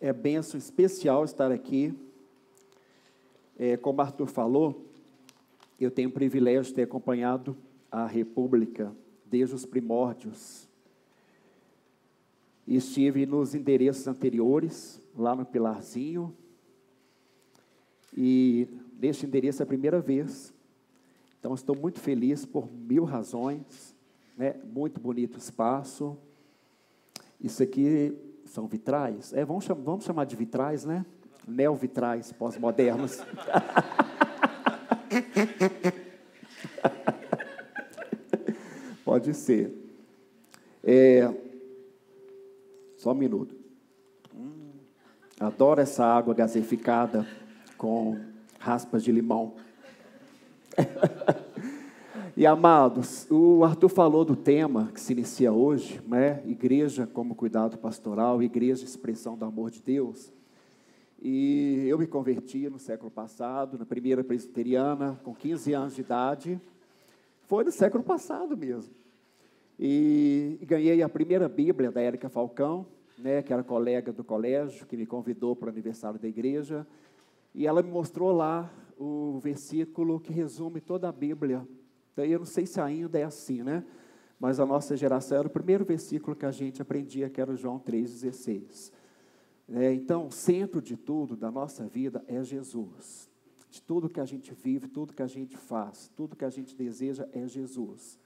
É bênção especial estar aqui. Como Arthur falou, eu tenho o privilégio de ter acompanhado a República desde os primórdios. Estive nos endereços anteriores, lá no Pilarzinho, e neste endereço é a primeira vez. Então, estou muito feliz por mil razões, né? Muito bonito espaço. Isso aqui são vitrais? Vamos chamar de vitrais, né? Neovitrais pós-modernos. Pode ser. Só um minuto. Adoro essa água gaseificada com raspas de limão. E, amados, o Arthur falou do tema que se inicia hoje, né? Igreja como cuidado pastoral, igreja expressão do amor de Deus. E eu me converti no século passado, na primeira presbiteriana, com 15 anos de idade. Foi no século passado mesmo. E ganhei a primeira Bíblia da Érica Falcão, né, que era colega do colégio, que me convidou para o aniversário da igreja. E ela me mostrou lá o versículo que resume toda a Bíblia. Então, eu não sei se ainda é assim, né? Mas a nossa geração era o primeiro versículo que a gente aprendia, que era o João 3,16. Então, o centro de tudo da nossa vida é Jesus. De tudo que a gente vive, tudo que a gente faz, tudo que a gente deseja é Jesus.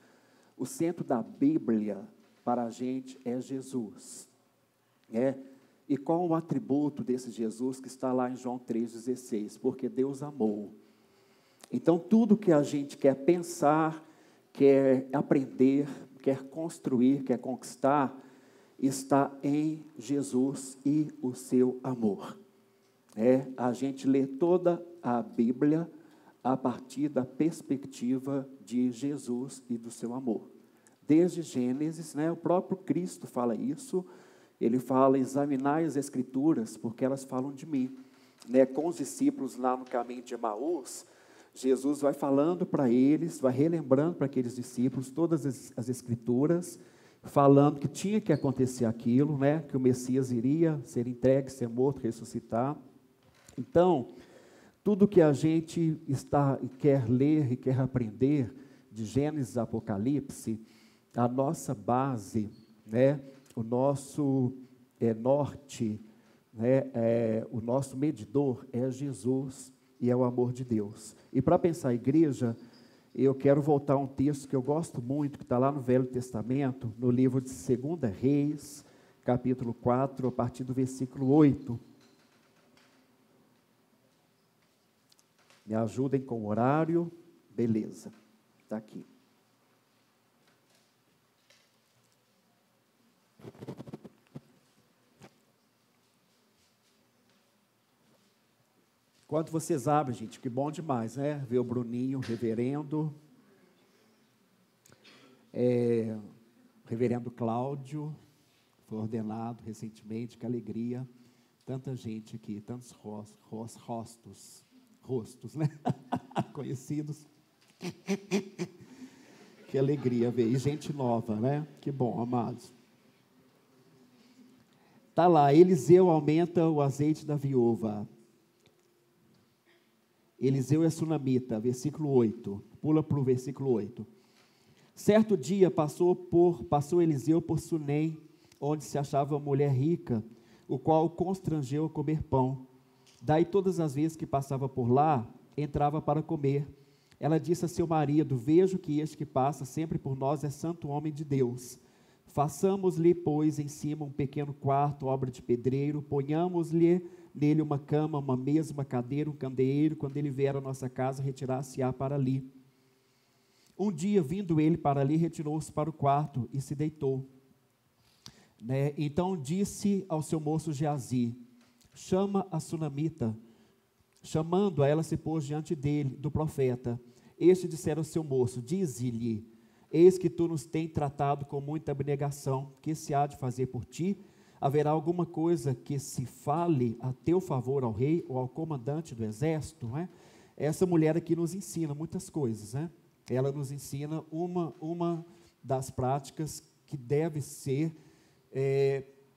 O centro da Bíblia para a gente é Jesus. E qual o atributo desse Jesus que está lá em João 3,16? Porque Deus amou. Então, tudo que a gente quer pensar, quer aprender, quer construir, quer conquistar, está em Jesus e o seu amor. A gente lê toda a Bíblia a partir da perspectiva de Jesus e do seu amor. Desde Gênesis, né, o próprio Cristo fala isso, ele fala, examinai as Escrituras, porque elas falam de mim. Né, com os discípulos lá no caminho de Emaús, Jesus vai falando para eles, vai relembrando para aqueles discípulos todas as Escrituras, falando que tinha que acontecer aquilo, né, que o Messias iria ser entregue, ser morto, ressuscitar. Então, tudo que a gente está e quer ler e quer aprender, de Gênesis a Apocalipse, a nossa base, né, o nosso norte, né, o nosso medidor é Jesus e é o amor de Deus. E para pensar a igreja, eu quero voltar a um texto que eu gosto muito, que está lá no Velho Testamento, no livro de 2 Reis, capítulo 4, a partir do versículo 8. Me ajudem com o horário. Beleza, está aqui. Quanto vocês abrem, gente, que bom demais, né? Ver o Bruninho, reverendo. Reverendo Cláudio, foi ordenado recentemente, que alegria. Tanta gente aqui, tantos rostos, né? Conhecidos. Que alegria ver. E gente nova, né? Que bom, amados. Está lá, Eliseu aumenta o azeite da viúva. Eliseu é sunamita, versículo 8, pula para o versículo 8. Certo dia passou Eliseu por Suném, onde se achava uma mulher rica, o qual o constrangeu a comer pão. Daí todas as vezes que passava por lá, entrava para comer. Ela disse a seu marido, vejo que este que passa sempre por nós é santo homem de Deus. Façamos-lhe, pois, em cima um pequeno quarto, obra de pedreiro, ponhamos-lhe nele uma cama, uma mesa, uma cadeira, um candeeiro, quando ele vier à nossa casa, retirar-se-á para ali. Um dia, vindo ele para ali, retirou-se para o quarto e se deitou. Então disse ao seu moço Geazi, chama a sunamita. Chamando-a, ela se pôs diante dele, do profeta. Este dissera ao seu moço, dize-lhe, eis que tu nos tens tratado com muita abnegação, que se há de fazer por ti? Haverá alguma coisa que se fale a teu favor ao rei ou ao comandante do exército, né? Essa mulher aqui nos ensina muitas coisas, né? Ela nos ensina uma das práticas que deve ser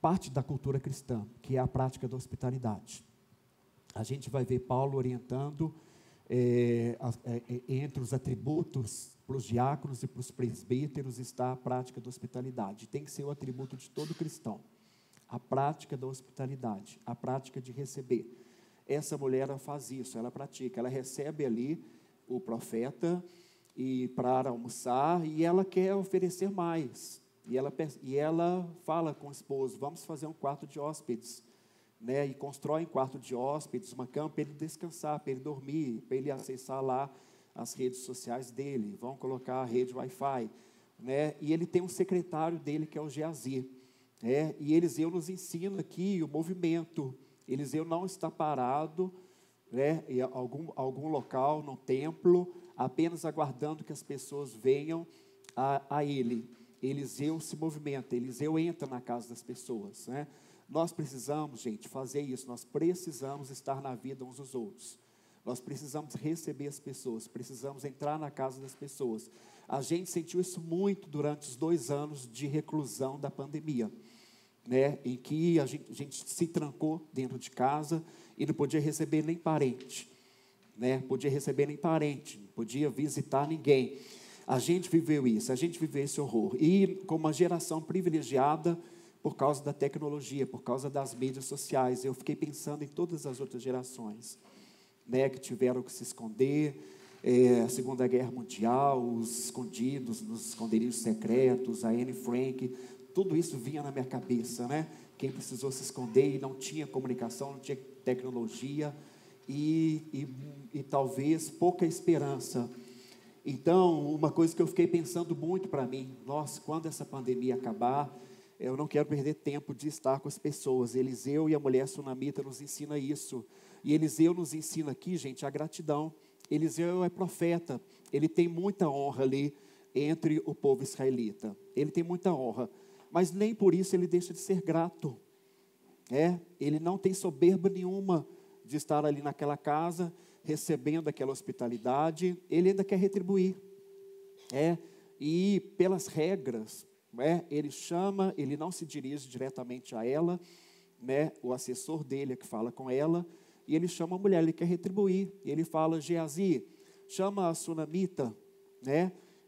parte da cultura cristã, que é a prática da hospitalidade. A gente vai ver Paulo orientando entre os atributos para os diáconos e para os presbíteros está a prática da hospitalidade. Tem que ser o atributo de todo cristão, a prática da hospitalidade, a prática de receber. Essa mulher, ela faz isso, ela pratica, ela recebe ali o profeta e para almoçar, e ela quer oferecer mais, e ela fala com o esposo: vamos fazer um quarto de hóspedes, né? E constrói um quarto de hóspedes, uma cama para ele descansar, para ele dormir, para ele acessar lá as redes sociais dele, vão colocar a rede Wi-Fi, né? E ele tem um secretário dele que é o Geazi, né? E Eliseu nos ensina aqui o movimento. Eliseu não está parado, né, em algum local, no templo, apenas aguardando que as pessoas venham a ele. Eliseu se movimenta, Eliseu entra na casa das pessoas, né? Nós precisamos, gente, fazer isso, nós precisamos estar na vida uns dos outros, nós precisamos receber as pessoas, precisamos entrar na casa das pessoas. A gente sentiu isso muito durante os 2 anos de reclusão da pandemia, né, em que a gente se trancou dentro de casa e não podia receber nem parente, né, não podia visitar ninguém. A gente viveu isso, a gente viveu esse horror, e com uma geração privilegiada por causa da tecnologia, por causa das mídias sociais. Eu fiquei pensando em todas as outras gerações, né, que tiveram que se esconder, a Segunda Guerra Mundial, os escondidos nos esconderijos secretos, a Anne Frank. Tudo isso vinha na minha cabeça, né? Quem precisou se esconder e não tinha comunicação, não tinha tecnologia, e talvez pouca esperança. Então, uma coisa que eu fiquei pensando muito para mim: nossa, quando essa pandemia acabar, eu não quero perder tempo de estar com as pessoas. Eliseu e a mulher sunamita nos ensina isso. E Eliseu nos ensina aqui, gente, a gratidão. Eliseu é profeta, ele tem muita honra ali entre o povo israelita. Ele tem muita honra, mas nem por isso ele deixa de ser grato, ele não tem soberba nenhuma de estar ali naquela casa, recebendo aquela hospitalidade. Ele ainda quer retribuir, e pelas regras, ele chama, ele não se dirige diretamente a ela, o assessor dele é que fala com ela, e ele chama a mulher, ele quer retribuir, ele fala: Geazi, chama a sunamita,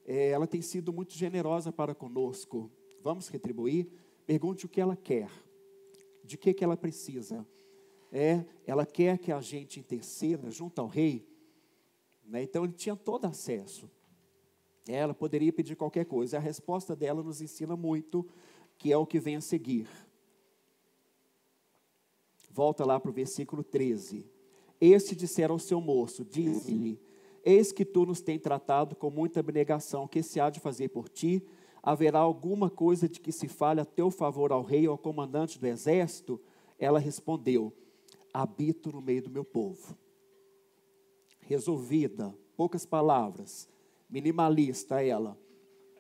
ela tem sido muito generosa para conosco, vamos retribuir. Pergunte o que ela quer, de que ela precisa. Ela quer que a gente interceda junto ao rei, né? Então ele tinha todo acesso, ela poderia pedir qualquer coisa. A resposta dela nos ensina muito, que é o que vem a seguir. Volta lá para o versículo 13. Este disseram ao seu moço, disse-lhe: eis que tu nos tem tratado com muita abnegação, que se há de fazer por ti? Haverá alguma coisa de que se fale a teu favor ao rei ou ao comandante do exército? Ela respondeu: habito no meio do meu povo. Resolvida, poucas palavras, minimalista ela,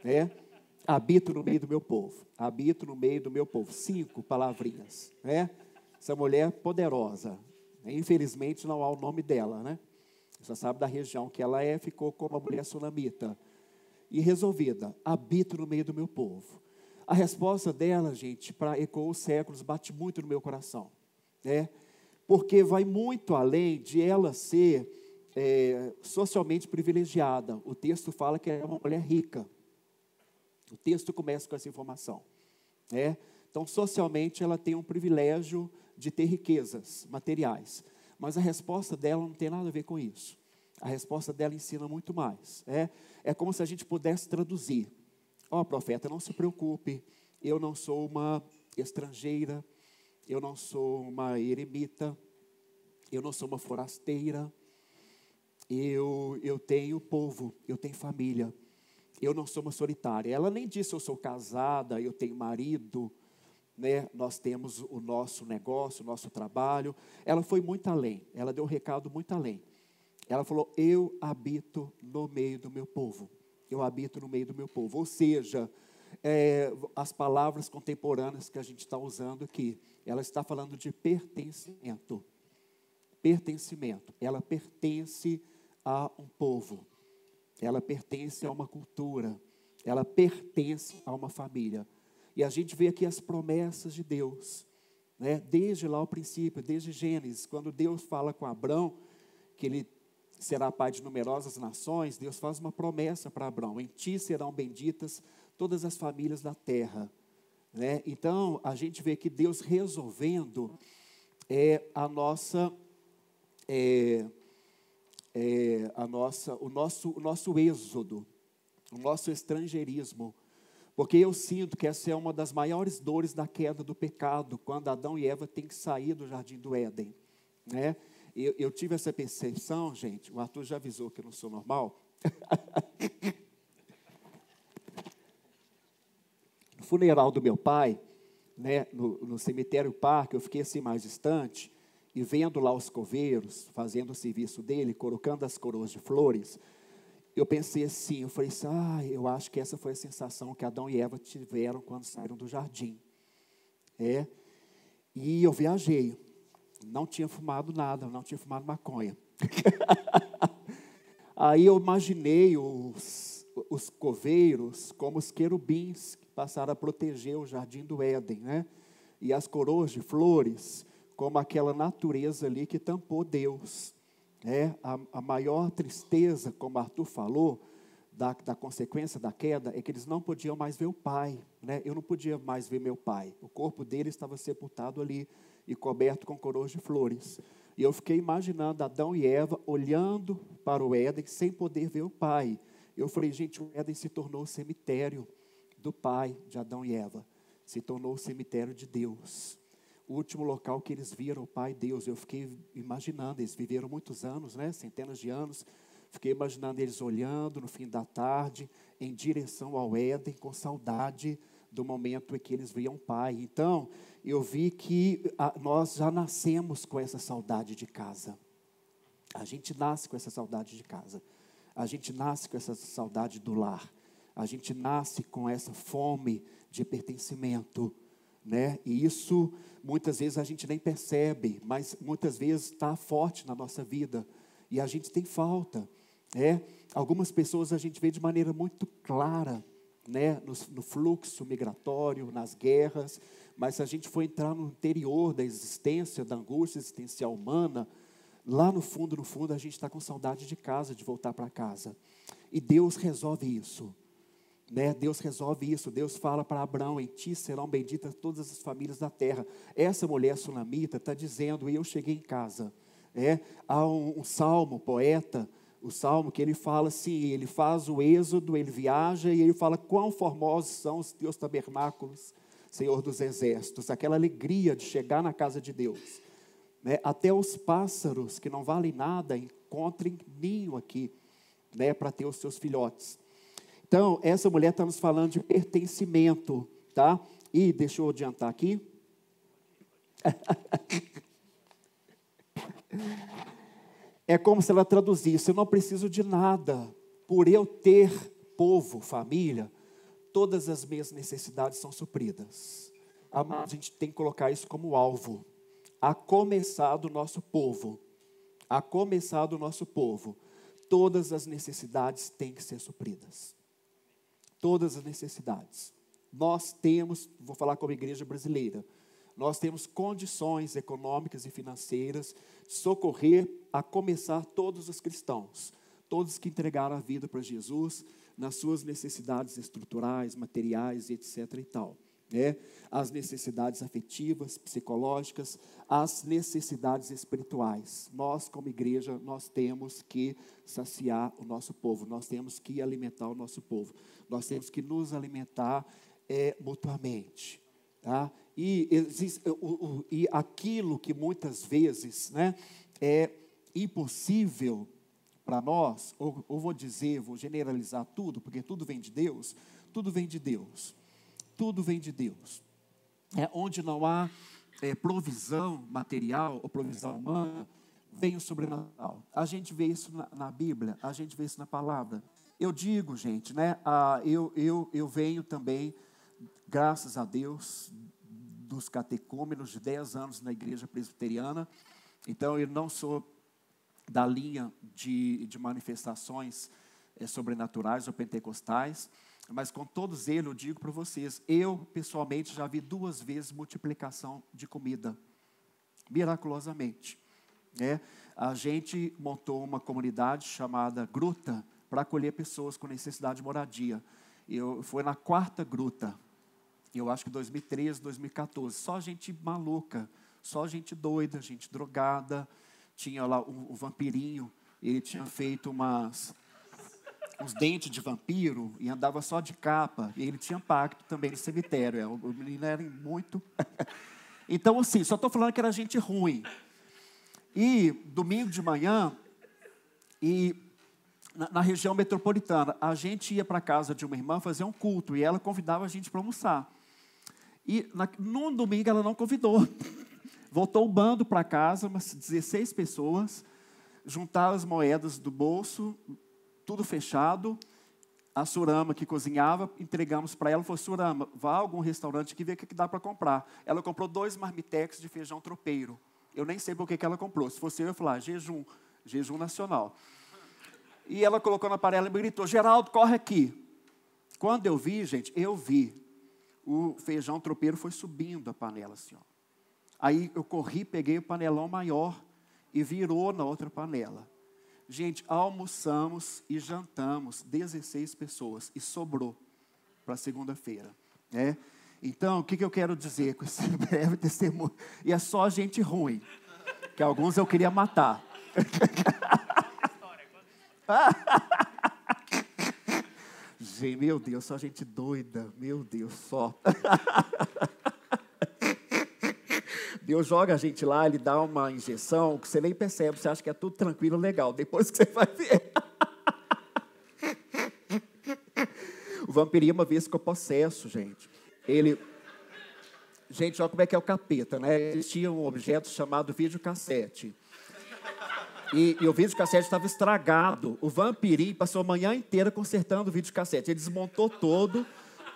né? Habito no meio do meu povo, habito no meio do meu povo. 5 palavrinhas, né? Essa mulher poderosa, infelizmente não há o nome dela, né? Você sabe da região que ela é, ficou como a mulher sunamita. E resolvida: habito no meio do meu povo. A resposta dela, gente, para ecoou os séculos, bate muito no meu coração, né? Porque vai muito além de ela ser socialmente privilegiada. O texto fala que ela é uma mulher rica. O texto começa com essa informação, né? Então, socialmente, ela tem um privilégio de ter riquezas materiais. Mas a resposta dela não tem nada a ver com isso. A resposta dela ensina muito mais. É como se a gente pudesse traduzir: ó, profeta, não se preocupe, eu não sou uma estrangeira, eu não sou uma eremita, eu não sou uma forasteira, eu tenho povo, eu tenho família, eu não sou uma solitária. Ela nem disse: eu sou casada, eu tenho marido, né? Nós temos o nosso negócio, o nosso trabalho. Ela foi muito além, ela deu um recado muito além. Ela falou: eu habito no meio do meu povo, eu habito no meio do meu povo. Ou seja, as palavras contemporâneas que a gente está usando aqui, ela está falando de pertencimento, pertencimento. Ela pertence a um povo, ela pertence a uma cultura, ela pertence a uma família. E a gente vê aqui as promessas de Deus, né? Desde lá o princípio, desde Gênesis, quando Deus fala com Abrão, que ele será pai de numerosas nações, Deus faz uma promessa para Abrão: em ti serão benditas todas as famílias da terra, né? Então, a gente vê que Deus resolvendo o nosso êxodo, o nosso estrangeirismo, porque eu sinto que essa é uma das maiores dores da queda do pecado, quando Adão e Eva têm que sair do jardim do Éden, né? Eu tive essa percepção, gente, o Arthur já avisou que eu não sou normal, no funeral do meu pai, né, no cemitério parque, eu fiquei assim mais distante, e vendo lá os coveiros, fazendo o serviço dele, colocando as coroas de flores, eu pensei assim, eu falei assim, eu acho que essa foi a sensação que Adão e Eva tiveram quando saíram do jardim, e eu viajei, não tinha fumado nada, não tinha fumado maconha, aí eu imaginei os coveiros como os querubins que passaram a proteger o jardim do Éden, né? E as coroas de flores como aquela natureza ali que tampou Deus, né? A maior tristeza, como Arthur falou, da consequência da queda, é que eles não podiam mais ver o pai, né? Eu não podia mais ver meu pai, o corpo dele estava sepultado ali, e coberto com coroas de flores, e eu fiquei imaginando Adão e Eva olhando para o Éden, sem poder ver o pai. Eu falei, gente, o Éden se tornou o cemitério do pai de Adão e Eva, se tornou o cemitério de Deus, o último local que eles viram o pai Deus. Eu fiquei imaginando, eles viveram muitos anos, né, centenas de anos, fiquei imaginando eles olhando no fim da tarde, em direção ao Éden, com saudade do momento em que eles viam o pai. Então, eu vi que nós já nascemos com essa saudade de casa, a gente nasce com essa saudade de casa, a gente nasce com essa saudade do lar, a gente nasce com essa fome de pertencimento, né? E isso, muitas vezes a gente nem percebe, mas muitas vezes está forte na nossa vida, e a gente tem falta, né? Algumas pessoas a gente vê de maneira muito clara, né, no fluxo migratório, nas guerras, mas se a gente for entrar no interior da existência, da angústia existencial humana, lá no fundo, a gente está com saudade de casa, de voltar para casa, e Deus resolve isso, né? Deus resolve isso. Deus fala para Abraão: em ti serão benditas todas as famílias da terra. Essa mulher sunamita está dizendo: eu cheguei em casa, há um salmo, poeta, o salmo, que ele fala assim, ele faz o êxodo, ele viaja, e ele fala: quão formosos são os teus tabernáculos, Senhor dos exércitos. Aquela alegria de chegar na casa de Deus, né? Até os pássaros, que não valem nada, encontrem ninho aqui, né, para ter os seus filhotes. Então, essa mulher está nos falando de pertencimento, tá? E deixa eu adiantar aqui. É como se ela traduzisse: eu não preciso de nada, por eu ter povo, família, todas as minhas necessidades são supridas. A gente tem que colocar isso como alvo, a começar do nosso povo, a começar do nosso povo, todas as necessidades têm que ser supridas, todas as necessidades. Nós temos, vou falar como igreja brasileira, nós temos condições econômicas e financeiras de socorrer, a começar todos os cristãos, todos que entregaram a vida para Jesus, nas suas necessidades estruturais, materiais, etc. e tal, né? As necessidades afetivas, psicológicas, as necessidades espirituais. Nós, como igreja, nós temos que saciar o nosso povo, nós temos que alimentar o nosso povo, nós temos que nos alimentar mutuamente, tá? E aquilo que muitas vezes, né, é impossível para nós, ou vou dizer, vou generalizar tudo, porque tudo vem de Deus, tudo vem de Deus, tudo vem de Deus. Onde não há provisão material ou provisão humana, vem o sobrenatural. A gente vê isso na Bíblia, a gente vê isso na palavra. Eu digo, gente, né, eu venho também, graças a Deus, dos catecúmenos de 10 anos na igreja presbiteriana. Então, eu não sou da linha de manifestações sobrenaturais ou pentecostais. mas com todos eles eu digo para vocês, eu pessoalmente já vi 2 vezes multiplicação de comida, miraculosamente, né? A gente montou uma comunidade chamada Gruta, para acolher pessoas com necessidade de moradia. Foi na 4ª gruta, eu acho que 2013, 2014, só gente maluca, só gente doida, gente drogada. Tinha lá o vampirinho, ele tinha feito uns dentes de vampiro e andava só de capa, e ele tinha pacto também no cemitério, o menino era muito... Então assim, só estou falando que era gente ruim. E domingo de manhã, e na região metropolitana, a gente ia para a casa de uma irmã fazer um culto, e ela convidava a gente para almoçar. E num domingo ela não convidou. Voltou o bando para casa, umas 16 pessoas, juntaram as moedas do bolso, tudo fechado. A Surama, que cozinhava, entregamos para ela, falou: Surama, vá a algum restaurante aqui e vê o que dá para comprar. Ela comprou 2 marmitex de feijão tropeiro. Eu nem sei por que ela comprou. Se fosse eu ia falar: jejum nacional. E ela colocou na panela e me gritou: Geraldo, corre aqui. Quando eu vi, gente, o feijão tropeiro foi subindo a panela, assim, ó. Aí eu corri, peguei o panelão maior e virou na outra panela. Gente, almoçamos e jantamos 16 pessoas e sobrou para segunda-feira, né? Então, o que eu quero dizer com esse breve testemunho? E é só gente ruim, que alguns eu queria matar. Gente, meu Deus, só gente doida, meu Deus, só. Deus joga a gente lá, ele dá uma injeção que você nem percebe, você acha que é tudo tranquilo, legal, depois que você vai ver. O vampirinho uma vez ficou possesso, gente. Gente, olha como é que é o capeta, né? Existia um objeto chamado videocassete. E o videocassete estava estragado. O vampirinho passou a manhã inteira consertando o videocassete. Ele desmontou todo,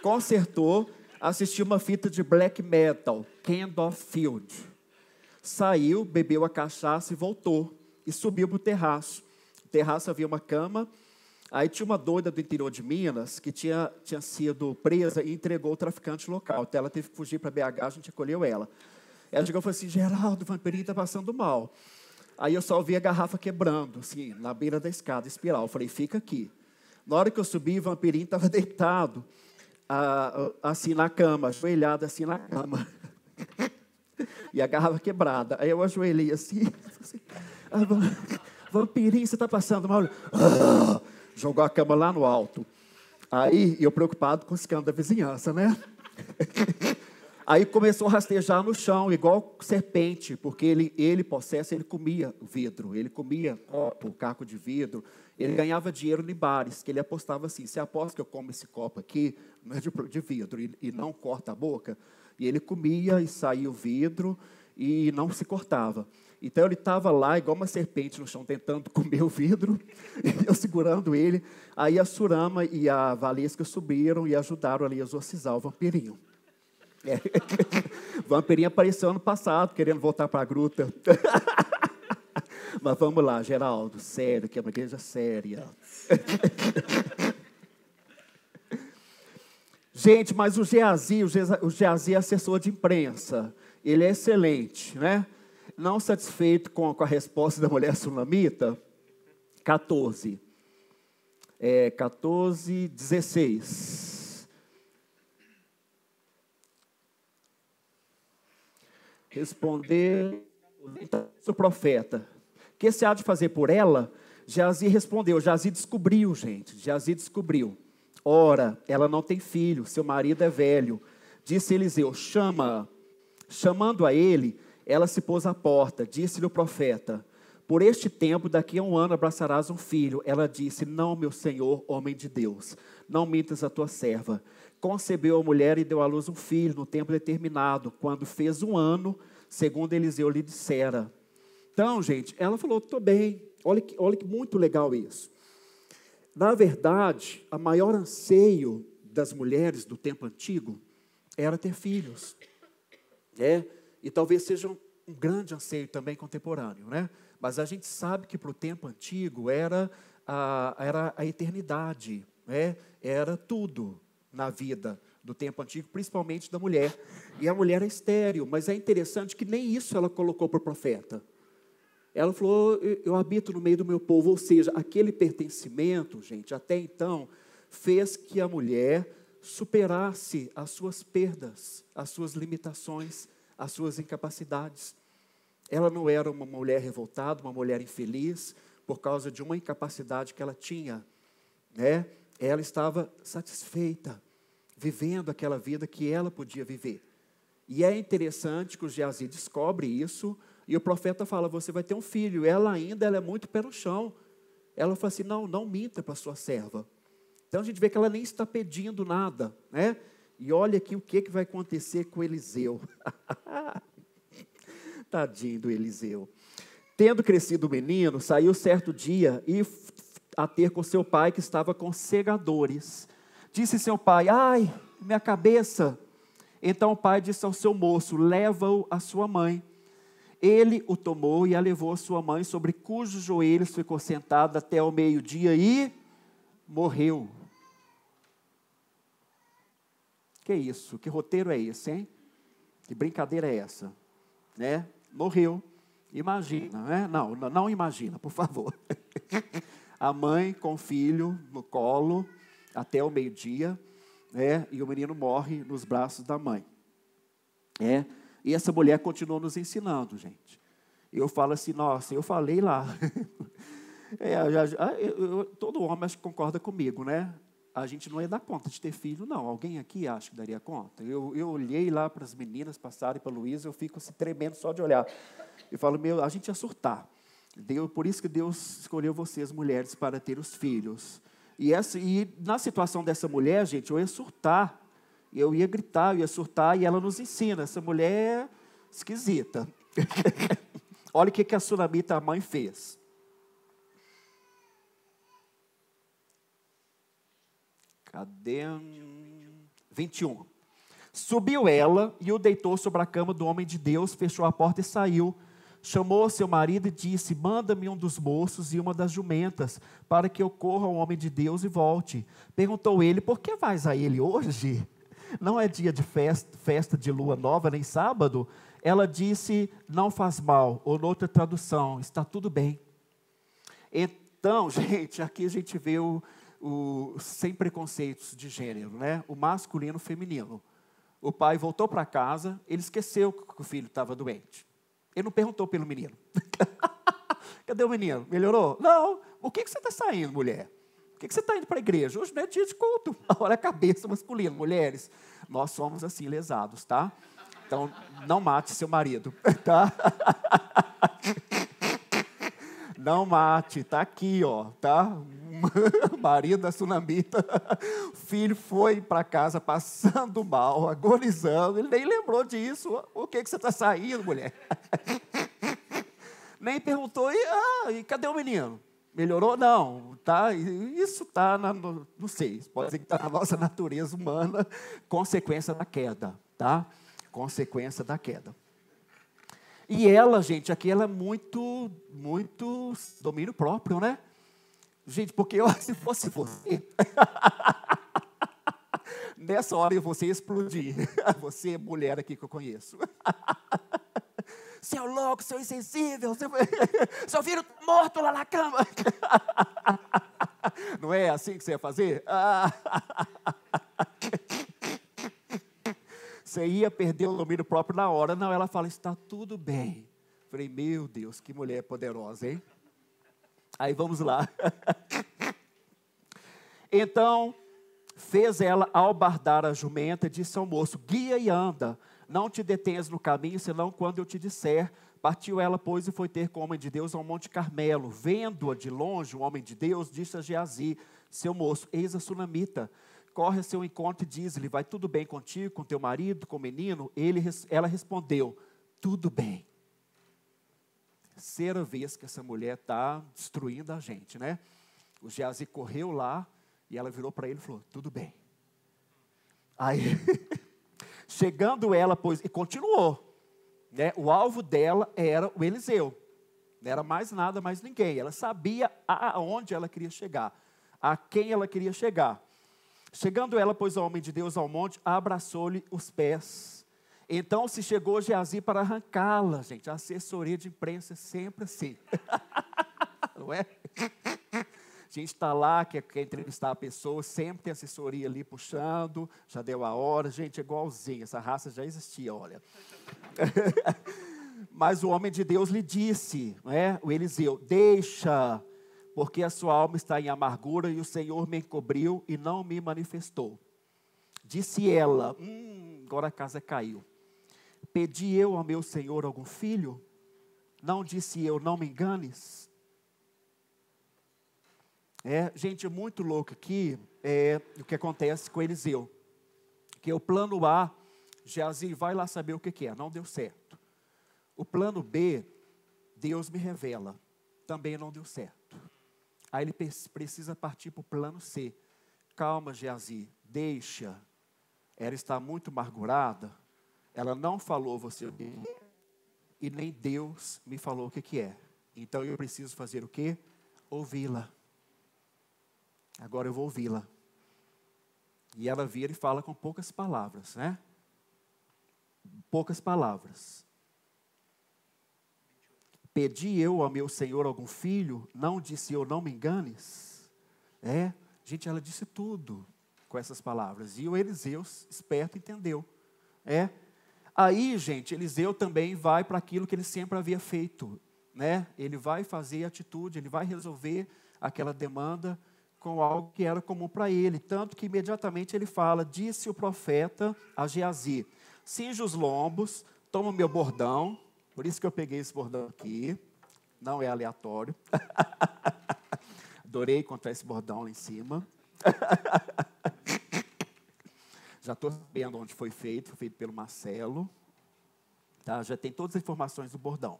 consertou, assistiu uma fita de black metal, Candlefield. Saiu, bebeu a cachaça e voltou. E subiu para o terraço. No terraço havia uma cama. Aí tinha uma doida do interior de Minas que tinha sido presa e entregou o traficante local. Até ela teve que fugir para BH, a gente acolheu ela. Ela chegou e falou assim: Geraldo, o vampirinho está passando mal. Aí eu só ouvi a garrafa quebrando, assim, na beira da escada, espiral. Eu falei: fica aqui. Na hora que eu subi, o vampirinho estava deitado, assim na cama, ajoelhado assim na cama. E a garrafa quebrada. Aí eu ajoelhei assim. Vampirinho, você está passando mal? Jogou a cama lá no alto. Aí eu preocupado com os canos da vizinhança, né? Aí começou a rastejar no chão, igual serpente, porque ele possesso, ele comia vidro, ele comia copo, caco de vidro, ele ganhava dinheiro em bares, que ele apostava assim: se aposta que eu como esse copo aqui, não é de vidro, e não corta a boca. E ele comia e saía o vidro e não se cortava. Então ele estava lá, igual uma serpente no chão, tentando comer o vidro, e eu segurando ele. Aí a Surama e a Valesca subiram e ajudaram ali a exorcizar o vampirinho. Vampirinho apareceu ano passado, querendo voltar para a gruta. Mas vamos lá, Geraldo, sério, que é uma igreja séria. Gente, mas o Geazi é assessor de imprensa. Ele é excelente, né? Não satisfeito com a resposta da mulher sunamita, 16. Responder o profeta: o que se há de fazer por ela? Geazi respondeu. Geazi descobriu, gente. Geazi descobriu. Ora, ela não tem filho, seu marido é velho. Disse Eliseu: chama-a. Chamando a ele, ela se pôs à porta. Disse-lhe o profeta: por este tempo, daqui a um ano, abraçarás um filho. Ela disse: não, meu senhor, homem de Deus, não mintas a tua serva. Concebeu a mulher e deu à luz um filho no tempo determinado, quando fez 1 ano, segundo Eliseu lhe dissera. Então, gente, ela falou: estou bem. Olha que muito legal isso. Na verdade, o maior anseio das mulheres do tempo antigo era ter filhos, né? E talvez seja um grande anseio também contemporâneo, né? Mas a gente sabe que para o tempo antigo era a eternidade, né? Era tudo. na vida do tempo antigo, principalmente da mulher. E a mulher é estéril, mas é interessante que nem isso ela colocou para o profeta. Ela falou, eu habito no meio do meu povo, ou seja, aquele pertencimento, gente, até então, fez que a mulher superasse as suas perdas, as suas limitações, as suas incapacidades. Ela não era uma mulher revoltada, uma mulher infeliz, por causa de uma incapacidade que ela tinha, né? Ela estava satisfeita, vivendo aquela vida que ela podia viver. E é interessante que o Geazi descobre isso, e o profeta fala, você vai ter um filho. Ela é muito pé no chão. Ela fala assim, não minta para a sua serva. Então, a gente vê que ela nem está pedindo nada, né? E olha aqui o que vai acontecer com Eliseu. Tadinho do Eliseu. Tendo crescido o menino, saiu certo dia a ter com seu pai, que estava com segadores. Disse seu pai, ai, minha cabeça. Então o pai disse ao seu moço, leva-o à sua mãe. Ele o tomou e a levou à sua mãe, sobre cujos joelhos ficou sentado até ao meio-dia e morreu. Que isso? Que roteiro é esse, hein? Que brincadeira é essa? Né? Morreu. Imagina, né? Não imagina, por favor. A mãe com o filho no colo, até o meio-dia, né? E o menino morre nos braços da mãe. É. E essa mulher continuou nos ensinando, gente. Eu falo assim, nossa, eu falei lá. Todo homem acho que concorda comigo, né? A gente não ia dar conta de ter filho, não. Alguém aqui acha que daria conta? Eu olhei lá para as meninas passarem, para a Luísa, eu fico assim, tremendo só de olhar. Eu falo, meu, a gente ia surtar. Por isso que Deus escolheu vocês, mulheres, para ter os filhos. E na situação dessa mulher, gente, eu ia surtar. Eu ia gritar, eu ia surtar, e ela nos ensina. Essa mulher é esquisita. Olha o que a Sunamita, a mãe, fez. Cadê? 21. Subiu ela e o deitou sobre a cama do homem de Deus, fechou a porta e saiu. Chamou seu marido e disse, manda-me um dos moços e uma das jumentas, para que eu corra ao homem de Deus e volte. Perguntou ele, por que vais a ele hoje? Não é dia de festa de lua nova, nem sábado? Ela disse, não faz mal, ou noutra tradução, está tudo bem. Então, gente, aqui a gente vê o sem preconceitos de gênero, né? O masculino e o feminino. O pai voltou para casa, ele esqueceu que o filho estava doente. Ele não perguntou pelo menino. Cadê o menino? Melhorou? Não. O que você está saindo, mulher? Por que você está indo para a igreja? Hoje não é dia de culto. Olha a cabeça masculina. Mulheres, nós somos assim, lesados, tá? Então, não mate seu marido, tá? Não mate, está aqui, ó, tá? Marido da Sunamita. O filho foi para casa passando mal, agonizando. Ele nem lembrou disso. O que você está saindo, mulher? Nem perguntou, e cadê o menino? Melhorou? Não, tá? Isso está, não sei, pode dizer que está na nossa natureza humana, consequência da queda, tá? Consequência da queda. E ela, gente, aqui ela é muito domínio próprio, né? Gente, porque se fosse você, nessa hora eu vou explodir. Você, mulher aqui que eu conheço. Seu louco, seu insensível, seu filho está morto lá na cama. Não é assim que você ia fazer? Você ia perder o domínio próprio na hora. Não, ela fala, está tudo bem. Falei, meu Deus, que mulher poderosa, hein? Aí vamos lá. Então, fez ela albardar a jumenta e disse ao moço, guia e anda. Não te detenhas no caminho, senão quando eu te disser. Partiu ela, pois, e foi ter com o homem de Deus ao Monte Carmelo. Vendo-a de longe, o homem de Deus disse a Geazi, seu moço, eis a Sunamita. Corre a seu encontro e diz-lhe, vai tudo bem contigo, com teu marido, com o menino? Ela respondeu, tudo bem. Terceira vez que essa mulher está destruindo a gente, né? O Geazi correu lá, e ela virou para ele e falou, tudo bem. Aí... Chegando ela, pois, e continuou, né? O alvo dela era o Eliseu, não era mais nada, mais ninguém. Ela sabia aonde ela queria chegar, a quem ela queria chegar. Chegando ela, pois, o homem de Deus ao monte, abraçou-lhe os pés. Então se chegou Geazi para arrancá-la. Gente, a assessoria de imprensa é sempre assim. Não é? A gente está lá, quer entrevistar a pessoa, sempre tem assessoria ali puxando, já deu a hora, gente, igualzinho, essa raça já existia, olha. Mas o homem de Deus lhe disse, né, o Eliseu, deixa, porque a sua alma está em amargura e o Senhor me encobriu e não me manifestou. Disse ela, agora a casa caiu. Pedi eu ao meu Senhor algum filho? Não, disse eu, não me enganes. Gente, é muito louco aqui o que acontece com Eliseu. Que o plano A, Geazi vai lá saber o que é, não deu certo. O plano B, Deus me revela, também não deu certo. Aí ele precisa partir para o plano C. Calma, Geazi, deixa. Ela está muito amargurada, ela não falou você e nem Deus me falou o que é. Então eu preciso fazer o quê? Ouvi-la. Agora eu vou ouvi-la. E ela vira e fala com poucas palavras, né? Poucas palavras. Pedi eu ao meu Senhor algum filho? Não, disse eu, não me enganes. Gente, ela disse tudo com essas palavras. E o Eliseu, esperto, entendeu. Aí, gente, Eliseu também vai para aquilo que ele sempre havia feito, né? Ele vai fazer atitude, ele vai resolver aquela demanda com algo que era comum para ele, tanto que imediatamente ele fala, disse o profeta a Geazi, cinge os lombos, toma o meu bordão, por isso que eu peguei esse bordão aqui, não é aleatório, adorei encontrar esse bordão lá em cima, já estou sabendo onde foi feito pelo Marcelo, tá? Já tem todas as informações do bordão,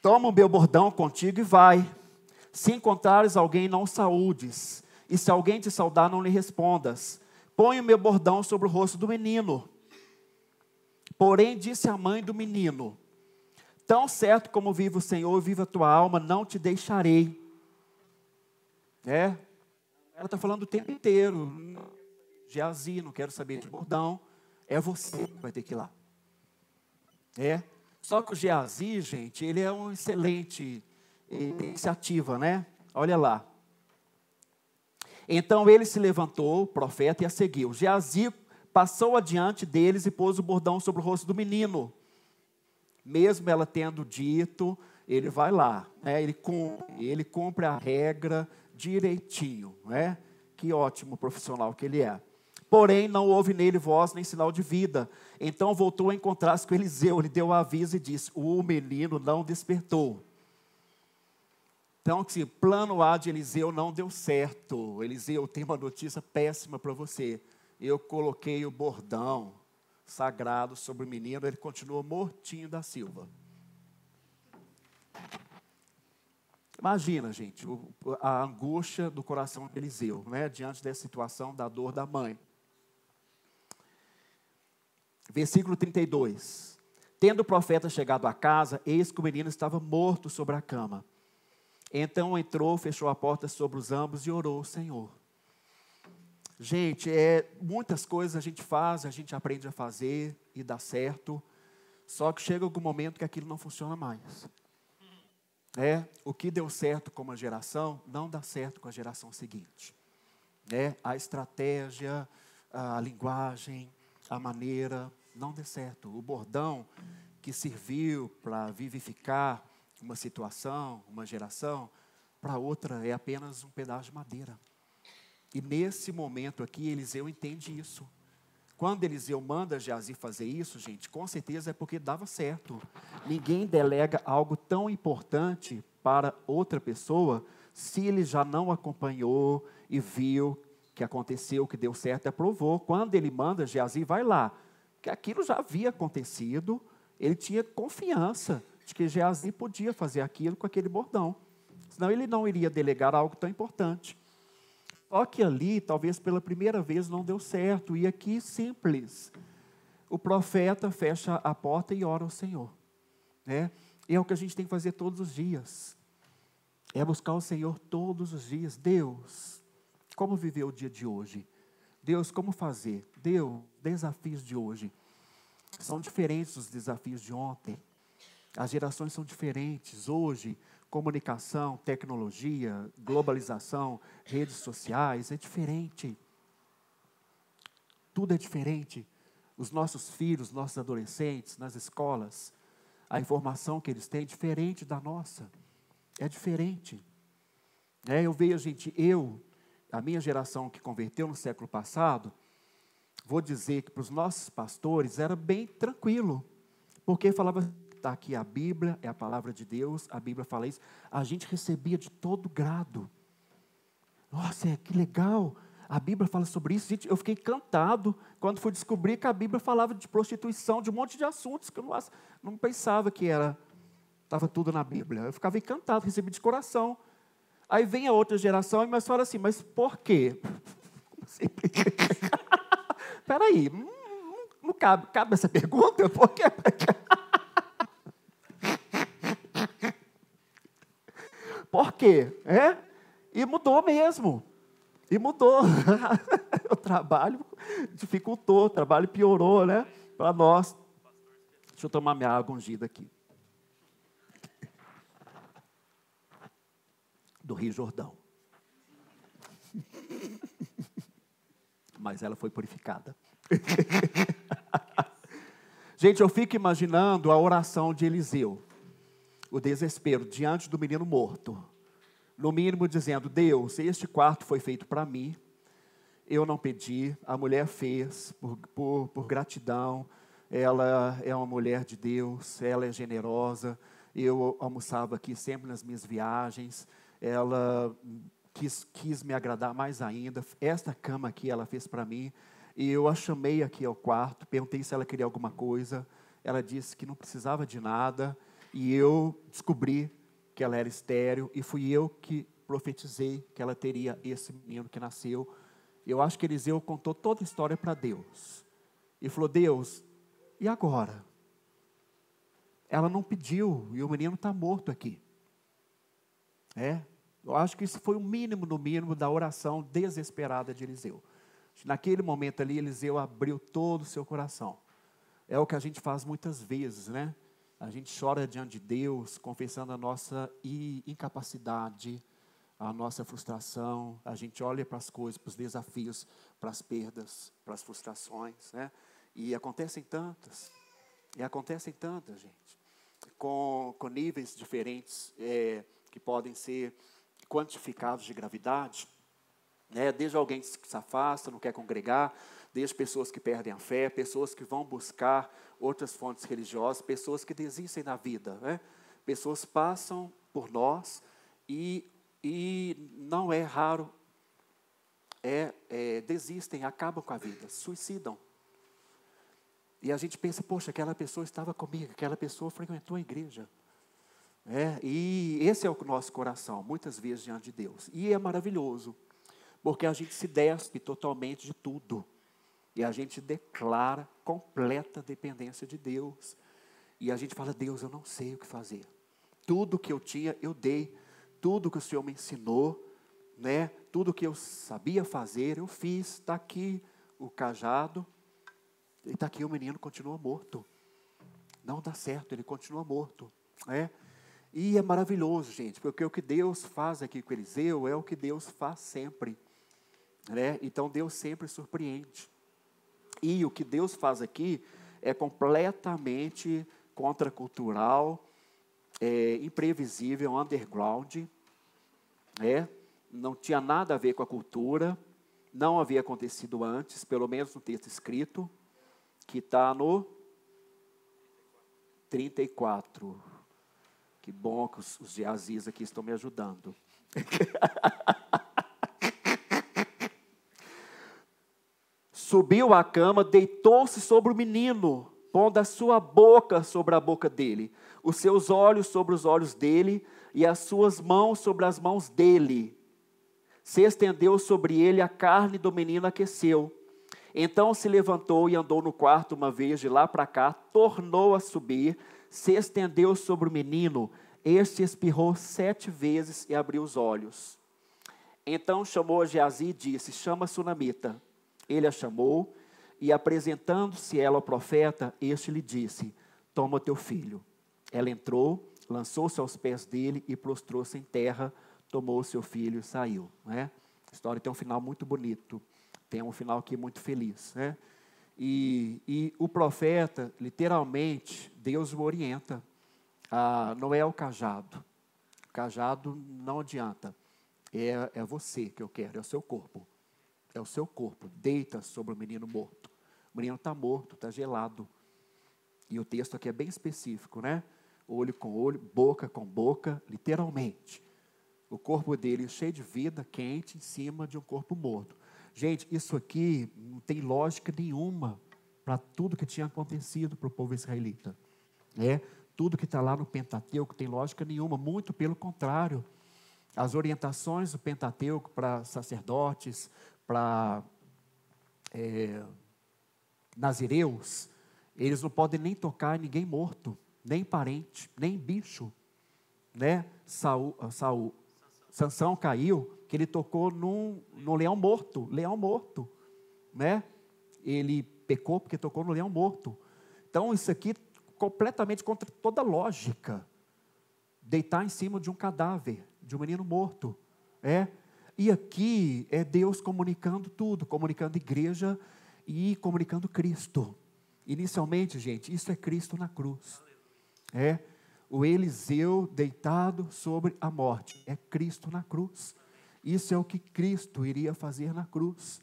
toma o meu bordão contigo e vai. Se encontrares alguém, não saúdes, e se alguém te saudar, não lhe respondas. Põe o meu bordão sobre o rosto do menino. Porém, disse a mãe do menino, tão certo como vive o Senhor, vive a tua alma, não te deixarei. Ela está falando o tempo inteiro, Geazi, não quero saber de bordão, é você que vai ter que ir lá. Só que o Geazi, gente, ele é um excelente... iniciativa, né? Olha lá. Então ele se levantou, o profeta, e a seguiu. Geazi passou adiante deles e pôs o bordão sobre o rosto do menino. Mesmo ela tendo dito, ele vai lá, né? Ele cumpre a regra direitinho, né? Que ótimo profissional que ele é. Porém, não houve nele voz nem sinal de vida. Então voltou a encontrar-se com Eliseu. Ele deu o aviso e disse: o menino não despertou. Então, que plano A de Eliseu não deu certo. Eliseu, tem uma notícia péssima para você. Eu coloquei o bordão sagrado sobre o menino, ele continua mortinho da Silva. Imagina, gente, a angústia do coração de Eliseu, né? Diante dessa situação da dor da mãe. Versículo 32. Tendo o profeta chegado à casa, eis que o menino estava morto sobre a cama. Então entrou, fechou a porta sobre os ambos e orou ao Senhor. Gente, muitas coisas a gente faz, a gente aprende a fazer e dá certo. Só que chega algum momento que aquilo não funciona mais. O que deu certo com uma geração, não dá certo com a geração seguinte. A estratégia, a linguagem, a maneira, não deu certo. O bordão que serviu para vivificar uma situação, uma geração, para outra é apenas um pedaço de madeira. E nesse momento aqui, Eliseu entende isso. Quando Eliseu manda Geazi fazer isso, gente, com certeza é porque dava certo. Ninguém delega algo tão importante para outra pessoa, se ele já não acompanhou e viu que aconteceu, que deu certo e aprovou. Quando ele manda Geazi, vai lá. Porque aquilo já havia acontecido, ele tinha confiança que Geazi podia fazer aquilo com aquele bordão, senão ele não iria delegar algo tão importante. Só que ali, talvez pela primeira vez, não deu certo, e aqui simples, o profeta fecha a porta e ora ao Senhor, né? E é o que a gente tem que fazer todos os dias, é buscar o Senhor todos os dias. Deus, como viver o dia de hoje? Deus, como fazer? Deus, desafios de hoje. São diferentes os desafios de ontem. As gerações são diferentes. Hoje, comunicação, tecnologia, globalização, redes sociais, é diferente. Tudo é diferente. Os nossos filhos, nossos adolescentes, nas escolas, a informação que eles têm é diferente da nossa. É diferente. Eu vejo, gente, a minha geração que converteu no século passado, vou dizer que para os nossos pastores era bem tranquilo, porque falava, está aqui a Bíblia, é a palavra de Deus, a Bíblia fala isso, a gente recebia de todo grado. Nossa, que legal, a Bíblia fala sobre isso. Gente, eu fiquei encantado quando fui descobrir que a Bíblia falava de prostituição, de um monte de assuntos que eu não pensava que era, estava tudo na Bíblia. Eu ficava encantado, recebi de coração. Aí vem a outra geração e me fala assim, mas por quê? Espera aí, não cabe essa pergunta? Por quê? Por quê? É? E mudou mesmo. E mudou. O trabalho dificultou, o trabalho piorou, né? Para nós. Deixa eu tomar minha água ungida aqui. Do Rio Jordão. Mas ela foi purificada. Gente, eu fico imaginando a oração de Eliseu, o desespero diante do menino morto, no mínimo dizendo, Deus, este quarto foi feito para mim, eu não pedi, a mulher fez por gratidão, ela é uma mulher de Deus, ela é generosa, eu almoçava aqui sempre nas minhas viagens, ela quis me agradar mais ainda, esta cama aqui ela fez para mim, e eu a chamei aqui ao quarto, perguntei se ela queria alguma coisa, ela disse que não precisava de nada, e eu descobri que ela era estéril, e fui eu que profetizei que ela teria esse menino que nasceu. Eu acho que Eliseu contou toda a história para Deus, e falou, Deus, e agora? Ela não pediu, e o menino está morto aqui. Eu acho que isso foi o mínimo, no mínimo, da oração desesperada de Eliseu. Naquele momento ali, Eliseu abriu todo o seu coração. É o que a gente faz muitas vezes, né? A gente chora diante de Deus, confessando a nossa incapacidade, a nossa frustração. A gente olha para as coisas, para os desafios, para as perdas, para as frustrações, né? E acontecem tantas, gente, com níveis diferentes, que podem ser quantificados de gravidade, né? Desde alguém que se afasta, não quer congregar, desde pessoas que perdem a fé, pessoas que vão buscar outras fontes religiosas, pessoas que desistem da vida, né? Pessoas passam por nós e não é raro, desistem, acabam com a vida, suicidam. E a gente pensa, poxa, aquela pessoa estava comigo, aquela pessoa frequentou a igreja. E esse é o nosso coração, muitas vezes diante de Deus. E é maravilhoso, porque a gente se despe totalmente de tudo. E a gente declara completa dependência de Deus. E a gente fala, Deus, eu não sei o que fazer. Tudo que eu tinha, eu dei. Tudo que o Senhor me ensinou, né? Tudo que eu sabia fazer, eu fiz. Está aqui o cajado. E está aqui o menino, continua morto. Não dá certo, ele continua morto. E é maravilhoso, gente, porque o que Deus faz aqui com Eliseu é o que Deus faz sempre, né? Então Deus sempre surpreende, e o que Deus faz aqui é completamente contracultural, imprevisível, underground, não tinha nada a ver com a cultura, não havia acontecido antes, pelo menos no texto escrito, que está no 34. Que bom que os Geazis aqui estão me ajudando. Subiu à cama, deitou-se sobre o menino, pondo a sua boca sobre a boca dele, os seus olhos sobre os olhos dele, e as suas mãos sobre as mãos dele. Se estendeu sobre ele, a carne do menino aqueceu. Então se levantou e andou no quarto uma vez, de lá para cá, tornou a subir, se estendeu sobre o menino, este espirrou 7 vezes e abriu os olhos. Então chamou a Geazi e disse, chama Sunamita. Ele a chamou e, apresentando-se ela ao profeta, este lhe disse, toma teu filho. Ela entrou, lançou-se aos pés dele e prostrou-se em terra, tomou seu filho e saiu. Né? A história tem um final muito bonito, tem um final aqui muito feliz. Né? E o profeta, literalmente, Deus o orienta. Não é o cajado não adianta. É você que eu quero, é o seu corpo. É o seu corpo, deita sobre o menino morto. O menino está morto, está gelado. E o texto aqui é bem específico, né? Olho com olho, boca com boca, literalmente. O corpo dele cheio de vida, quente, em cima de um corpo morto. Gente, isso aqui não tem lógica nenhuma para tudo que tinha acontecido para o povo israelita. Né? Tudo que está lá no Pentateuco tem lógica nenhuma, muito pelo contrário. As orientações do Pentateuco para sacerdotes, para nazireus, eles não podem nem tocar em ninguém morto, nem parente, nem bicho. Né? Sansão caiu, que ele tocou num leão morto, né? Ele pecou porque tocou no leão morto. Então isso aqui completamente contra toda lógica, deitar em cima de um cadáver, de um menino morto, e aqui é Deus comunicando tudo, comunicando igreja e comunicando Cristo. Inicialmente, gente, isso é Cristo na cruz, o Eliseu deitado sobre a morte, é Cristo na cruz. Isso é o que Cristo iria fazer na cruz.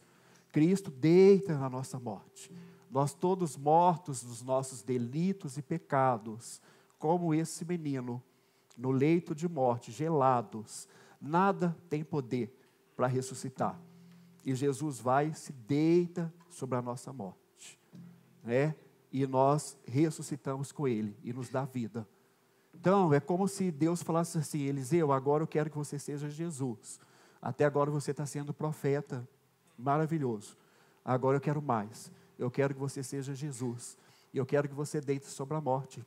Cristo deita na nossa morte. Nós todos mortos dos nossos delitos e pecados, como esse menino, no leito de morte, gelados, nada tem poder para ressuscitar. E Jesus vai e se deita sobre a nossa morte, e nós ressuscitamos com Ele e nos dá vida. Então, é como se Deus falasse assim, Eliseu, agora eu quero que você seja Jesus. Até agora você está sendo profeta, maravilhoso. Agora eu quero mais. Eu quero que você seja Jesus. Eu quero que você deite sobre a morte.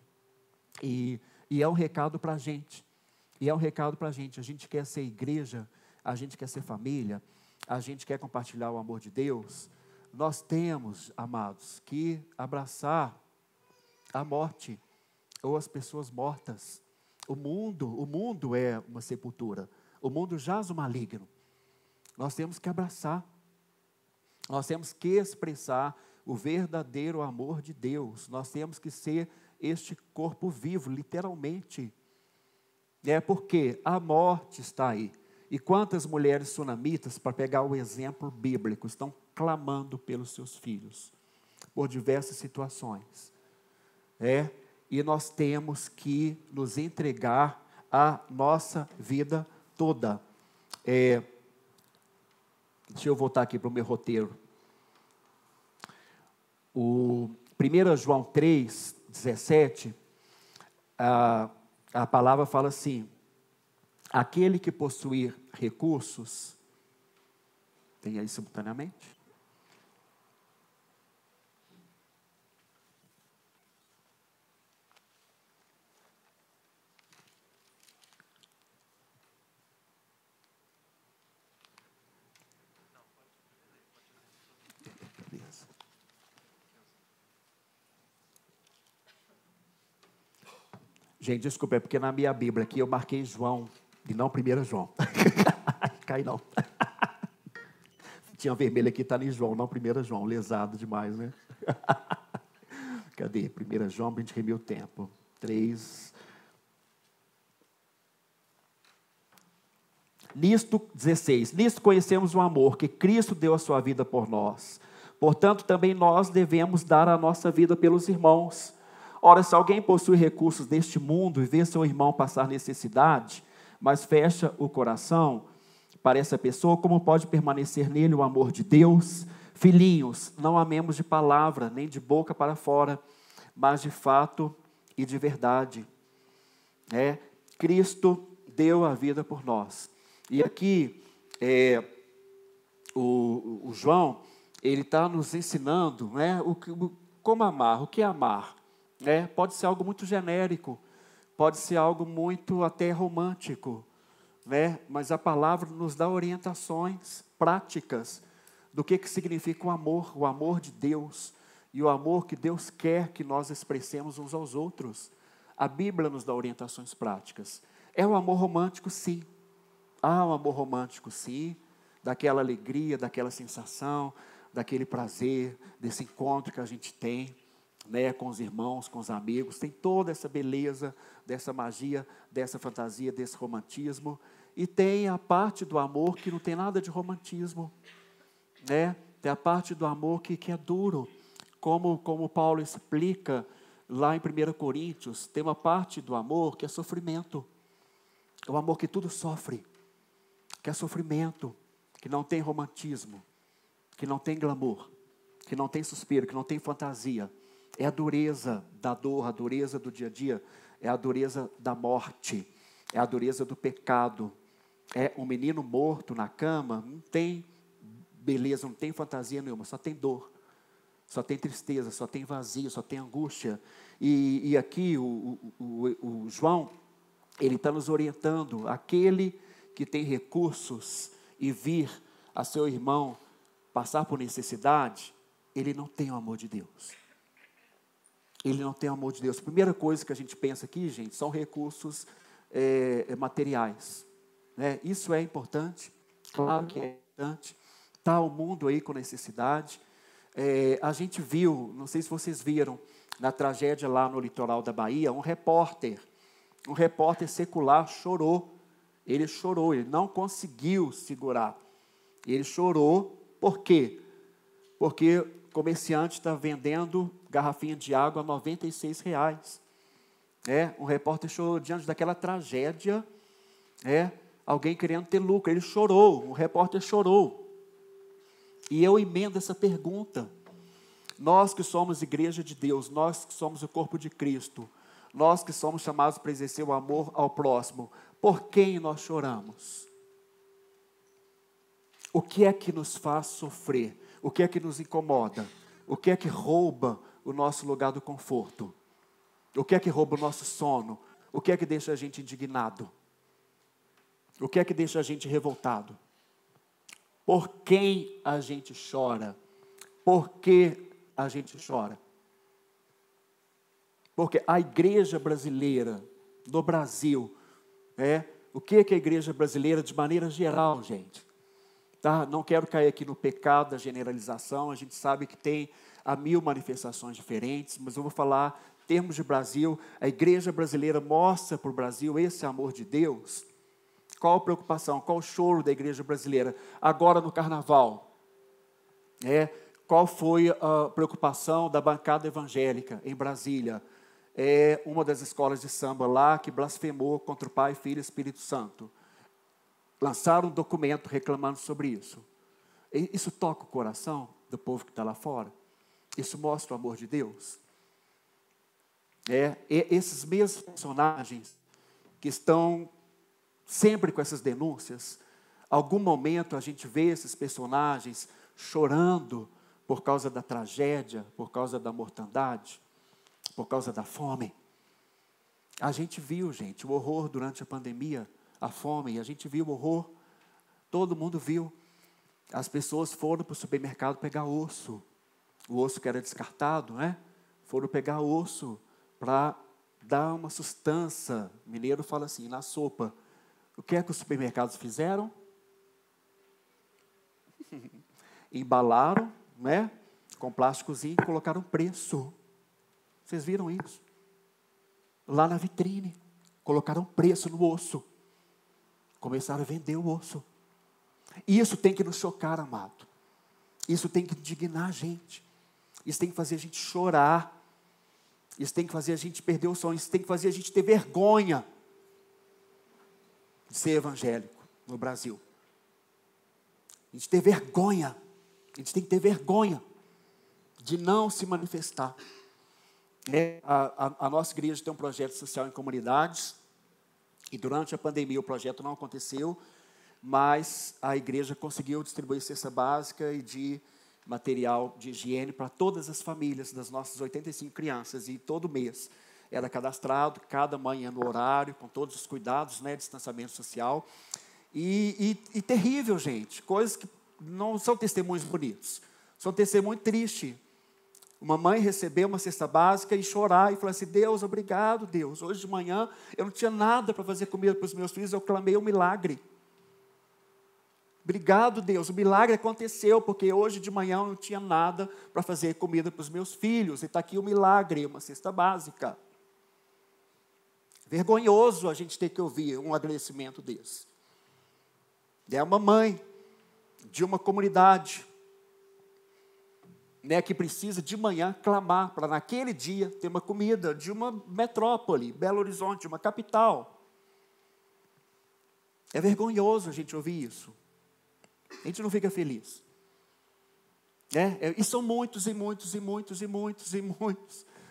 E é um recado para a gente. A gente quer ser igreja, a gente quer ser família, a gente quer compartilhar o amor de Deus. Nós temos, amados, que abraçar a morte ou as pessoas mortas. O mundo é uma sepultura. O mundo jaz o maligno. Nós temos que abraçar. Nós temos que expressar o verdadeiro amor de Deus. Nós temos que ser este corpo vivo, literalmente. É porque a morte está aí. E quantas mulheres sunamitas, para pegar o exemplo bíblico, estão clamando pelos seus filhos, por diversas situações. E nós temos que nos entregar à nossa vida toda. Deixa eu voltar aqui para o meu roteiro. O 1 João 3,17, a palavra fala assim, aquele que possuir recursos, tem aí simultaneamente? Gente, desculpa, é porque na minha Bíblia aqui eu marquei João, e não 1 João. Cai não. Tinha vermelho aqui, está em João, não 1 João. Lesado demais, né? Cadê? 1 João, para a gente remir o tempo. 3. Nisto, 16. Nisto conhecemos o amor que Cristo deu a sua vida por nós. Portanto, também nós devemos dar a nossa vida pelos irmãos. Ora, se alguém possui recursos deste mundo e vê seu irmão passar necessidade, mas fecha o coração para essa pessoa, como pode permanecer nele o amor de Deus? Filhinhos, não amemos de palavra, nem de boca para fora, mas de fato e de verdade. Cristo deu a vida por nós. E aqui, o João, ele está nos ensinando, como amar, o que é amar? Pode ser algo muito genérico, pode ser algo muito até romântico, né? Mas a palavra nos dá orientações práticas do que significa o amor de Deus e o amor que Deus quer que nós expressemos uns aos outros. A Bíblia nos dá orientações práticas. É o amor romântico, sim. Há um amor romântico, sim, daquela alegria, daquela sensação, daquele prazer, desse encontro que a gente tem, né, com os irmãos, com os amigos, tem toda essa beleza, dessa magia, dessa fantasia, desse romantismo, e tem a parte do amor que não tem nada de romantismo, né? Tem a parte do amor que é duro, como Paulo explica lá em 1 Coríntios, tem uma parte do amor que é sofrimento, é o amor que tudo sofre, que é sofrimento, que não tem romantismo, que não tem glamour, que não tem suspiro, que não tem fantasia, é a dureza da dor, a dureza do dia a dia, é a dureza da morte, é a dureza do pecado, é um menino morto na cama, não tem beleza, não tem fantasia nenhuma, só tem dor, só tem tristeza, só tem vazio, só tem angústia, e aqui o João, ele está nos orientando, aquele que tem recursos e vir a seu irmão passar por necessidade, ele não tem o amor de Deus, ele não tem o amor de Deus. A primeira coisa que a gente pensa aqui, gente, são recursos materiais, né? Isso é importante, claro que é importante, está o mundo aí com necessidade. A gente viu, não sei se vocês viram, na tragédia lá no litoral da Bahia, um repórter secular chorou, ele não conseguiu segurar, ele chorou, por quê? Porque o comerciante está vendendo garrafinha de água a R$96, um repórter chorou diante daquela tragédia, alguém querendo ter lucro, ele chorou, um repórter chorou. E eu emendo essa pergunta, nós que somos igreja de Deus, nós que somos o corpo de Cristo, nós que somos chamados para exercer o amor ao próximo, por quem nós choramos? O que é que nos faz sofrer? O que é que nos incomoda? O que é que rouba o nosso lugar do conforto? O que é que rouba o nosso sono? O que é que deixa a gente indignado? O que é que deixa a gente revoltado? Por quem a gente chora? Por que a gente chora? Porque a igreja brasileira, no Brasil, o que é que a igreja brasileira, de maneira geral, gente? Tá? Não quero cair aqui no pecado da generalização, a gente sabe que tem há 1000 manifestações diferentes, mas eu vou falar em termos de Brasil. A igreja brasileira mostra para o Brasil esse amor de Deus? Qual a preocupação, qual o choro da igreja brasileira? Agora no carnaval, qual foi a preocupação da bancada evangélica em Brasília? Uma das escolas de samba lá que blasfemou contra o Pai, Filho e Espírito Santo. Lançaram um documento reclamando sobre isso. Isso toca o coração do povo que está lá fora? Isso mostra o amor de Deus? Esses mesmos personagens que estão sempre com essas denúncias, algum momento a gente vê esses personagens chorando por causa da tragédia, por causa da mortandade, por causa da fome. A gente viu, gente, o horror durante a pandemia, a fome, a gente viu o horror, todo mundo viu. As pessoas foram para o supermercado pegar osso, o osso que era descartado, né? Foram pegar osso para dar uma sustância, mineiro fala assim, na sopa. O que é que os supermercados fizeram? Embalaram, né? Com plásticozinho e colocaram preço. Vocês viram isso? Lá na vitrine, colocaram preço no osso. Começaram a vender o osso. E isso tem que nos chocar, amado. Isso tem que indignar a gente. Isso tem que fazer a gente chorar. Isso tem que fazer a gente perder o sono. Isso tem que fazer a gente ter vergonha de ser evangélico no Brasil. A gente tem vergonha, a gente tem que ter vergonha de não se manifestar. A nossa igreja tem um projeto social em comunidades, e durante a pandemia o projeto não aconteceu, mas a igreja conseguiu distribuir cesta básica e de material de higiene para todas as famílias das nossas 85 crianças, e todo mês era cadastrado cada manhã no horário, com todos os cuidados, né, distanciamento social. E terrível, gente, coisas que não são testemunhos bonitos, são testemunhos tristes. Uma mãe receber uma cesta básica e chorar e falar assim: Deus, obrigado, Deus. Hoje de manhã eu não tinha nada para fazer comida para os meus filhos, eu clamei um milagre. Obrigado, Deus, o milagre aconteceu, porque hoje de manhã eu não tinha nada para fazer comida para os meus filhos. E está aqui o milagre, uma cesta básica. Vergonhoso a gente ter que ouvir um agradecimento desse. É uma mãe de uma comunidade, né, que precisa de manhã clamar para naquele dia ter uma comida de uma metrópole, Belo Horizonte, uma capital. É vergonhoso a gente ouvir isso. A gente não fica feliz. E são muitos.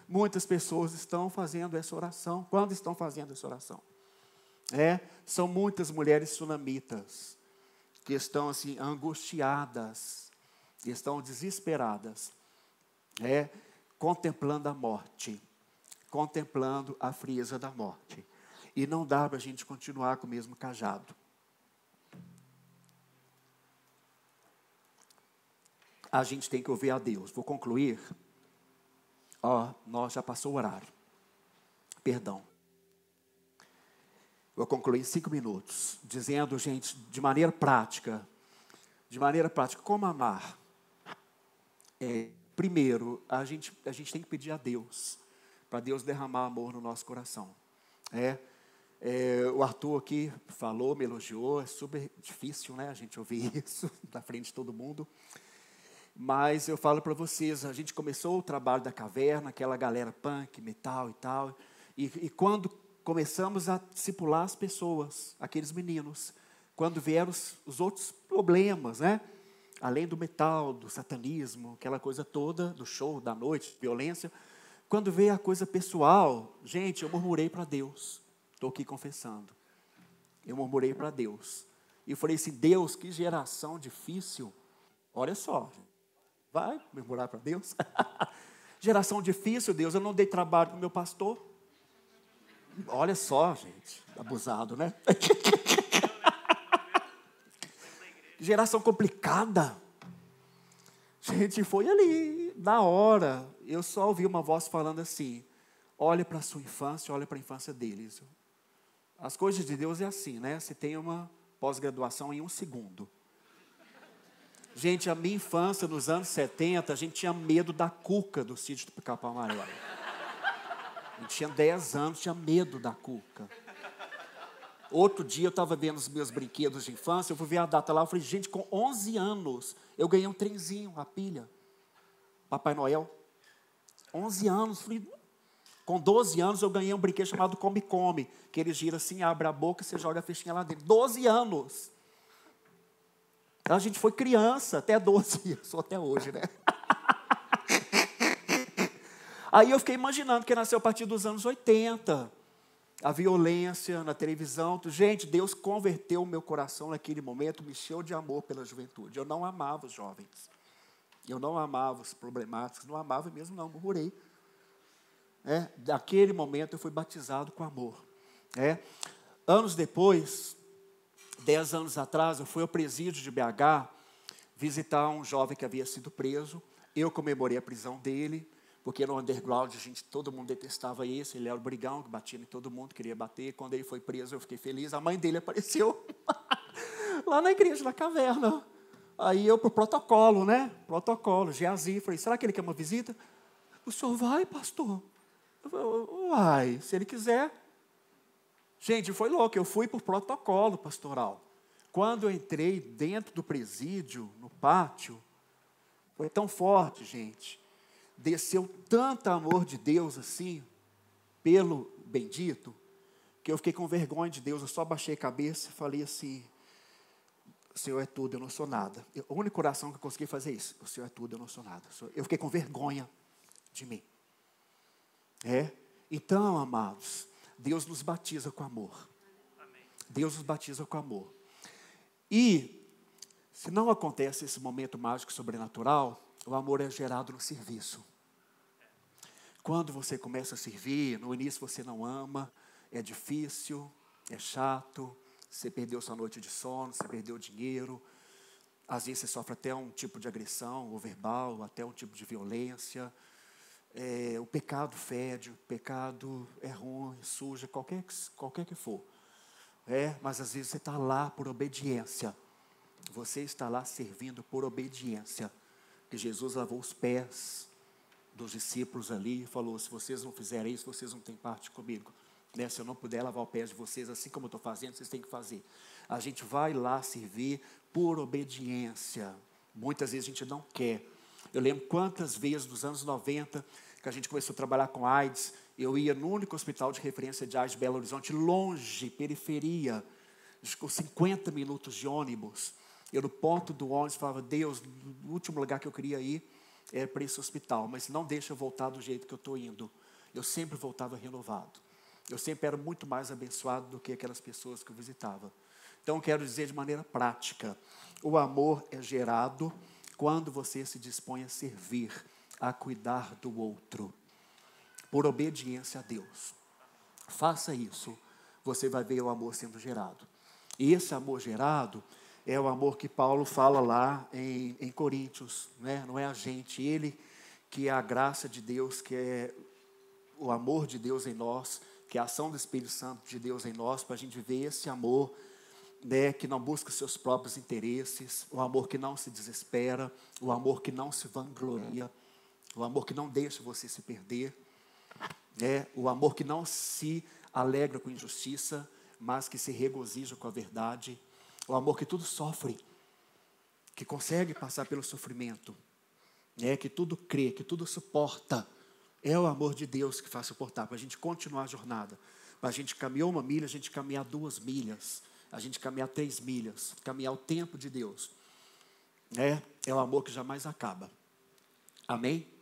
Muitas pessoas estão fazendo essa oração. Quando estão fazendo essa oração? São muitas mulheres sunamitas que estão assim angustiadas, que estão desesperadas, contemplando a morte, contemplando a frieza da morte. E não dá para a gente continuar com o mesmo cajado. A gente tem que ouvir a Deus. Vou concluir. Nós já passou o horário. Perdão. Vou concluir em 5 minutos, dizendo, gente, de maneira prática, como amar? Primeiro, a gente tem que pedir a Deus, para Deus derramar amor no nosso coração. O Arthur aqui falou, me elogiou, é super difícil, né, a gente ouvir isso na frente de todo mundo. Mas eu falo para vocês, a gente começou o trabalho da caverna, aquela galera punk, metal e tal, e quando começamos a discipular as pessoas, aqueles meninos, quando vieram os outros problemas, né? Além do metal, do satanismo, aquela coisa toda, do show, da noite, violência, quando veio a coisa pessoal, gente, eu murmurei para Deus, estou aqui confessando, eu murmurei para Deus, e eu falei assim: Deus, que geração difícil, olha só, vai murmurar para Deus? Geração difícil, Deus, eu não dei trabalho para o meu pastor. Olha só, gente, abusado, né? Geração complicada. Gente, foi ali, na hora, eu só ouvi uma voz falando assim: olha para a sua infância, olha para a infância deles. As coisas de Deus é assim, né? Você tem uma pós-graduação em 1 segundo. Gente, a minha infância, nos anos 70, a gente tinha medo da cuca do Sítio do Picapau Amarelo. A gente tinha 10 anos, tinha medo da cuca. Outro dia eu estava vendo os meus brinquedos de infância, eu fui ver a data lá, eu falei: gente, com 11 anos, eu ganhei um trenzinho, uma pilha. Papai Noel. 11 anos, falei... Com 12 anos eu ganhei um brinquedo chamado Come Come, que ele gira assim, abre a boca e você joga a fichinha lá dentro. 12 anos! A gente foi criança, até 12, sou até hoje, né? Aí eu fiquei imaginando que nasceu a partir dos anos 80, a violência na televisão. Gente, Deus converteu o meu coração naquele momento, me encheu de amor pela juventude. Eu não amava os jovens, eu não amava os problemáticos, não amava mesmo não, murmurei. Daquele momento eu fui batizado com amor. Anos depois... 10 anos atrás, eu fui ao presídio de BH visitar um jovem que havia sido preso. Eu comemorei a prisão dele, porque no underground todo mundo detestava isso. Ele era o brigão, que batia em todo mundo, queria bater. Quando ele foi preso, eu fiquei feliz. A mãe dele apareceu lá na igreja, na caverna. Aí eu, pro protocolo, né? Protocolo, Geazi. Falei: será que ele quer uma visita? O senhor vai, pastor? Eu falei: uai, se ele quiser. Gente, foi louco, eu fui por protocolo pastoral. Quando eu entrei dentro do presídio, no pátio, foi tão forte, gente. Desceu tanto amor de Deus assim, pelo bendito, que eu fiquei com vergonha de Deus. Eu só baixei a cabeça e falei assim: o Senhor é tudo, eu não sou nada. O único coração que eu consegui fazer é isso: o Senhor é tudo, eu não sou nada. Eu fiquei com vergonha de mim. Então, amados... Deus nos batiza com amor. Amém. Deus nos batiza com amor. E, se não acontece esse momento mágico e sobrenatural, o amor é gerado no serviço. Quando você começa a servir, no início você não ama, é difícil, é chato, você perdeu sua noite de sono, você perdeu dinheiro, às vezes você sofre até um tipo de agressão, ou verbal, até um tipo de violência. O pecado fede, o pecado é ruim, suja, qualquer que for. Mas às vezes você está lá por obediência. Você está lá servindo por obediência. Que Jesus lavou os pés dos discípulos ali e falou: se vocês não fizerem isso, vocês não têm parte comigo. Se eu não puder lavar os pés de vocês, assim como eu estou fazendo, vocês têm que fazer. A gente vai lá servir por obediência. Muitas vezes a gente não quer. Eu lembro quantas vezes nos anos 90, que a gente começou a trabalhar com AIDS, eu ia no único hospital de referência de AIDS de Belo Horizonte, longe, periferia, ficou 50 minutos de ônibus. Eu no ponto do ônibus falava: Deus, o último lugar que eu queria ir era para esse hospital, mas não deixa eu voltar do jeito que eu estou indo. Eu sempre voltava renovado. Eu sempre era muito mais abençoado do que aquelas pessoas que eu visitava. Então, eu quero dizer de maneira prática, o amor é gerado quando você se dispõe a servir, a cuidar do outro, por obediência a Deus. Faça isso, você vai ver o amor sendo gerado. E esse amor gerado é o amor que Paulo fala lá em Coríntios, não é a gente, ele que é a graça de Deus, que é o amor de Deus em nós, que é a ação do Espírito Santo de Deus em nós, para a gente ver esse amor, que não busca os seus próprios interesses, o amor que não se desespera, o amor que não se vangloria, o amor que não deixa você se perder, o amor que não se alegra com injustiça, mas que se regozija com a verdade, o amor que tudo sofre, que consegue passar pelo sofrimento, que tudo crê, que tudo suporta. É o amor de Deus que faz suportar, para a gente continuar a jornada. Para a gente caminhar 1 milha, a gente caminhar 2 milhas, a gente caminhar 3 milhas, caminhar o tempo de Deus. É o amor que jamais acaba. Amém?